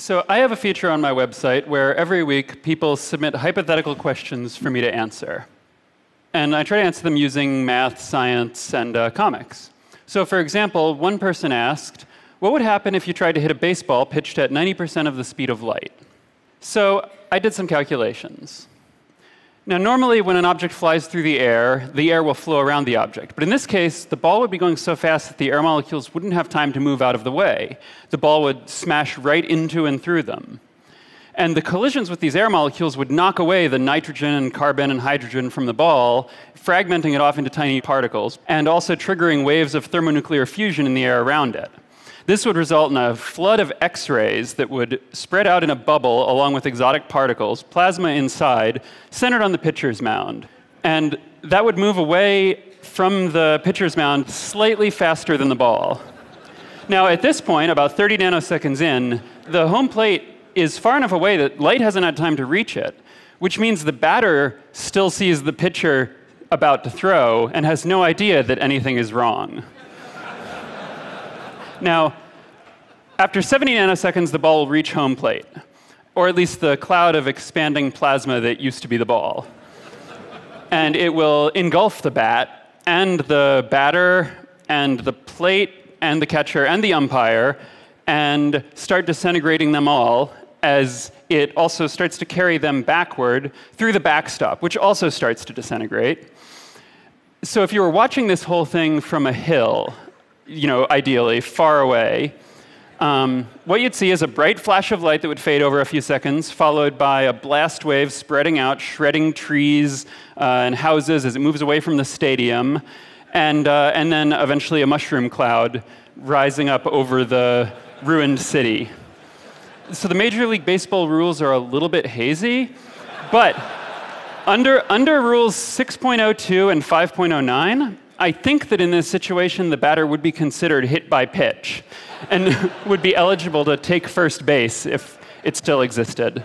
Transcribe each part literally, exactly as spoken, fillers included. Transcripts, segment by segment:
So I have a feature on my website where every week people submit hypothetical questions for me to answer. And I try to answer them using math, science, and uh, comics. So for example, one person asked, what would happen if you tried to hit a baseball pitched at ninety percent of the speed of light? So I did some calculations. Now, normally when an object flies through the air, the air will flow around the object. But in this case, the ball would be going so fast that the air molecules wouldn't have time to move out of the way. The ball would smash right into and through them. And the collisions with these air molecules would knock away the nitrogen and carbon and hydrogen from the ball, fragmenting it off into tiny particles, and also triggering waves of thermonuclear fusion in the air around it. This would result in a flood of X-rays that would spread out in a bubble along with exotic particles, plasma inside, centered on the pitcher's mound. And that would move away from the pitcher's mound slightly faster than the ball. Now, at this point, about thirty nanoseconds in, the home plate is far enough away that light hasn't had time to reach it, which means the batter still sees the pitcher about to throw and has no idea that anything is wrong. Now, after seventy nanoseconds, the ball will reach home plate, or at least the cloud of expanding plasma that used to be the ball. And it will engulf the bat, and the batter, and the plate, and the catcher, and the umpire, and start disintegrating them all as it also starts to carry them backward through the backstop, which also starts to disintegrate. So if you were watching this whole thing from a hill, you know, ideally, far away, um, what you'd see is a bright flash of light that would fade over a few seconds, followed by a blast wave spreading out, shredding trees uh, and houses as it moves away from the stadium, and, uh, and then eventually a mushroom cloud rising up over the ruined city. So the Major League Baseball rules are a little bit hazy, but under, under rules six point oh two and five point oh nine, I think that in this situation, the batter would be considered hit by pitch and would be eligible to take first base if it still existed.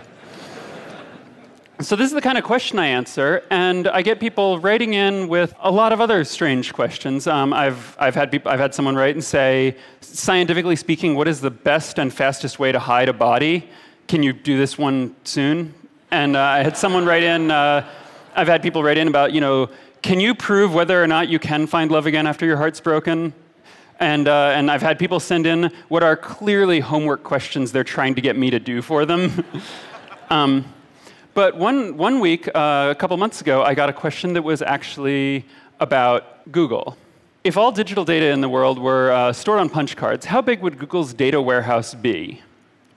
So this is the kind of question I answer, and I get people writing in with a lot of other strange questions. Um, I've, I've, had people, I've had someone write and say, scientifically speaking, what is the best and fastest way to hide a body? Can you do this one soon? And uh, I had someone write in, uh, I've had people write in about, you know, can you prove whether or not you can find love again after your heart's broken? And, uh, and I've had people send in what are clearly homework questions they're trying to get me to do for them. um, but one, one week, uh, a couple months ago, I got a question that was actually about Google. If all digital data in the world were uh, stored on punch cards, how big would Google's data warehouse be?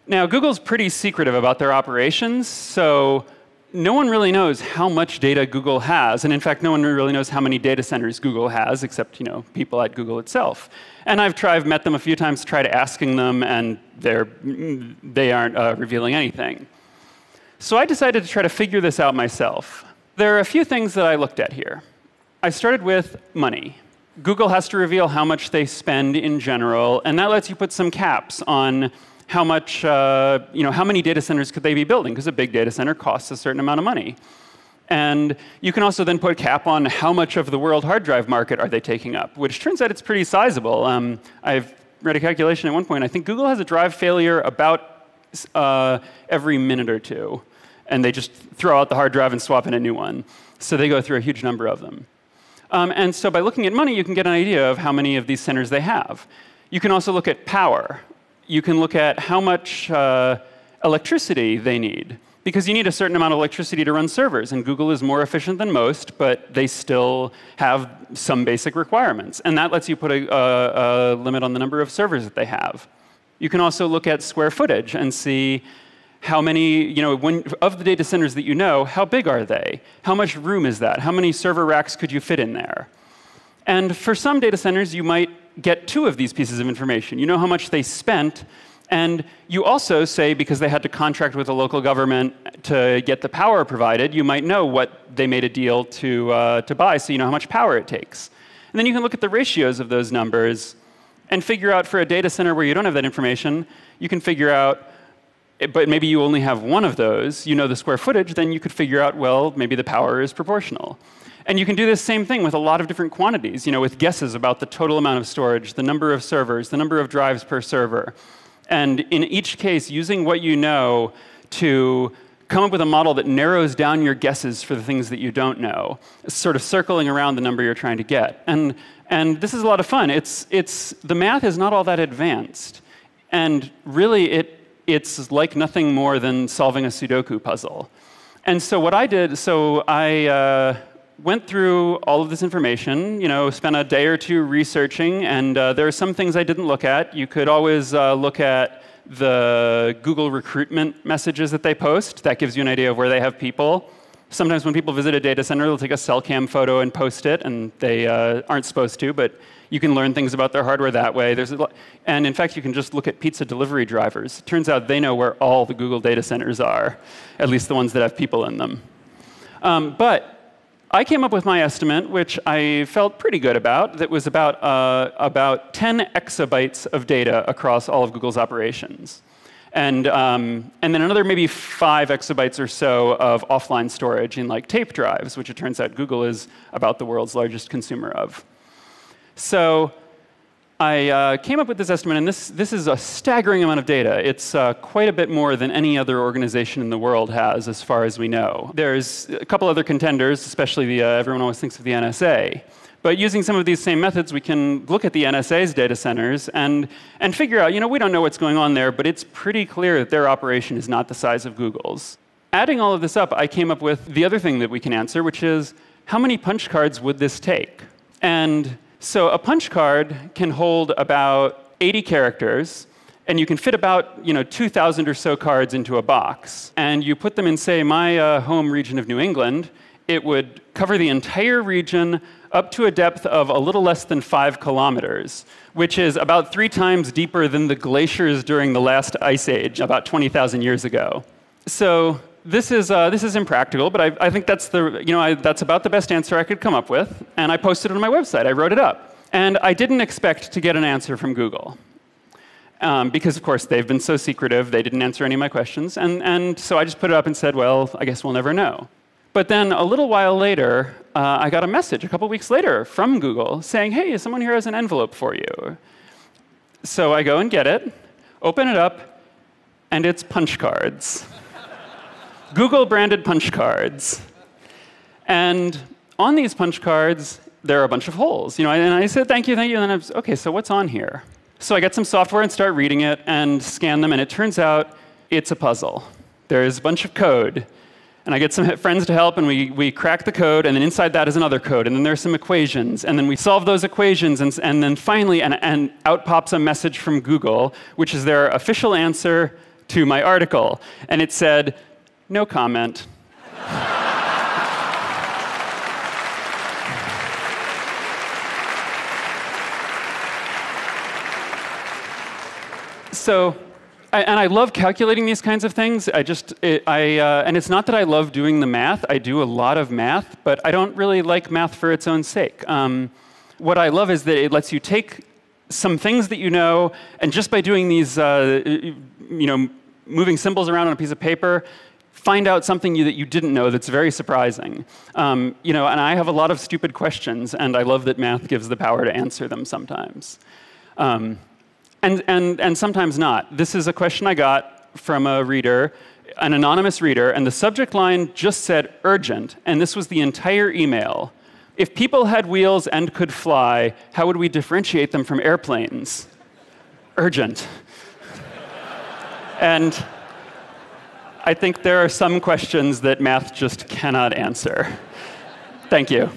Now, Google's pretty secretive about their operations, so no one really knows how much data Google has, and in fact, no one really knows how many data centers Google has, except, you know, people at Google itself. And I've tried, I've met them a few times, tried asking them, and they're, they aren't uh, revealing anything. So I decided to try to figure this out myself. There are a few things that I looked at here. I started with money. Google has to reveal how much they spend in general, and that lets you put some caps on how much, uh, you know, how many data centers could they be building? Because a big data center costs a certain amount of money. And you can also then put a cap on how much of the world hard drive market are they taking up, which turns out it's pretty sizable. Um, I've read a calculation at one point. I think Google has a drive failure about uh, every minute or two. And they just throw out the hard drive and swap in a new one. So they go through a huge number of them. Um, and so by looking at money, you can get an idea of how many of these centers they have. You can also look at power. You can look at how much uh, electricity they need, because you need a certain amount of electricity to run servers, and Google is more efficient than most, but they still have some basic requirements, and that lets you put a, a, a limit on the number of servers that they have. You can also look at square footage and see how many, you know, when, of the data centers that you know, how big are they? How much room is that? How many server racks could you fit in there? And for some data centers, you might get two of these pieces of information. You know how much they spent, and you also say, because they had to contract with a local government to get the power provided, you might know what they made a deal to, uh, to buy, so you know how much power it takes. And then you can look at the ratios of those numbers and figure out for a data center where you don't have that information, you can figure out, but maybe you only have one of those, you know the square footage, then you could figure out, well, maybe the power is proportional. And you can do this same thing with a lot of different quantities, you know, with guesses about the total amount of storage, the number of servers, the number of drives per server. And in each case, using what you know to come up with a model that narrows down your guesses for the things that you don't know, sort of circling around the number you're trying to get. And, and this is a lot of fun. It's, it's, the math is not all that advanced. And really, it, it's like nothing more than solving a Sudoku puzzle. And so what I did, so I uh, went through all of this information, you know, spent a day or two researching, and uh, there are some things I didn't look at. You could always uh, look at the Google recruitment messages that they post. That gives you an idea of where they have people. Sometimes when people visit a data center, they'll take a cell cam photo and post it, and they uh, aren't supposed to, but you can learn things about their hardware that way. There's a lot. And in fact, you can just look at pizza delivery drivers. It turns out they know where all the Google data centers are, at least the ones that have people in them. Um, but I came up with my estimate, which I felt pretty good about, that was about, uh, about ten exabytes of data across all of Google's operations. And, um, and then another maybe five exabytes or so of offline storage in like tape drives, which it turns out Google is about the world's largest consumer of. So I uh, came up with this estimate, and this, this is a staggering amount of data. It's uh, quite a bit more than any other organization in the world has, as far as we know. There's a couple other contenders, especially the, uh, everyone always thinks of the N S A. But using some of these same methods, we can look at the N S A's data centers and, and figure out, you know, we don't know what's going on there, but it's pretty clear that their operation is not the size of Google's. Adding all of this up, I came up with the other thing that we can answer, which is, how many punch cards would this take? And so a punch card can hold about eighty characters, and you can fit about, you know, two thousand or so cards into a box. And you put them in, say, my uh, home region of New England. It would cover the entire region up to a depth of a little less than five kilometers, which is about three times deeper than the glaciers during the last ice age about twenty thousand years ago. So this is, uh, this is impractical, but I, I think that's, the, you know, I, that's about the best answer I could come up with, and I posted it on my website. I wrote it up. And I didn't expect to get an answer from Google, um, because, of course, they've been so secretive. They didn't answer any of my questions. And, and so I just put it up and said, well, I guess we'll never know. But then a little while later, uh, I got a message a couple weeks later from Google saying, hey, someone here has an envelope for you. So I go and get it, open it up, and it's punch cards. Google-branded punch cards. And on these punch cards, there are a bunch of holes. You know, and I said, thank you, thank you. And then I was, OK, so what's on here? So I get some software and start reading it and scan them. And it turns out it's a puzzle. There's a bunch of code. And I get some friends to help, and we, we crack the code, and then inside that is another code, and then there's some equations, and then we solve those equations, and, and then finally, and, and out pops a message from Google, which is their official answer to my article. And it said, no comment. So, I, and I love calculating these kinds of things. I just, it, I, uh, and it's not that I love doing the math. I do a lot of math, but I don't really like math for its own sake. Um, what I love is that it lets you take some things that you know, and just by doing these, uh, you know, moving symbols around on a piece of paper, find out something you, that you didn't know that's very surprising. Um, you know, and I have a lot of stupid questions, and I love that math gives the power to answer them sometimes. Um, And, and, and sometimes not. This is a question I got from a reader, an anonymous reader, and the subject line just said urgent, and this was the entire email. If people had wheels and could fly, how would we differentiate them from airplanes? Urgent. And I think there are some questions that math just cannot answer. Thank you.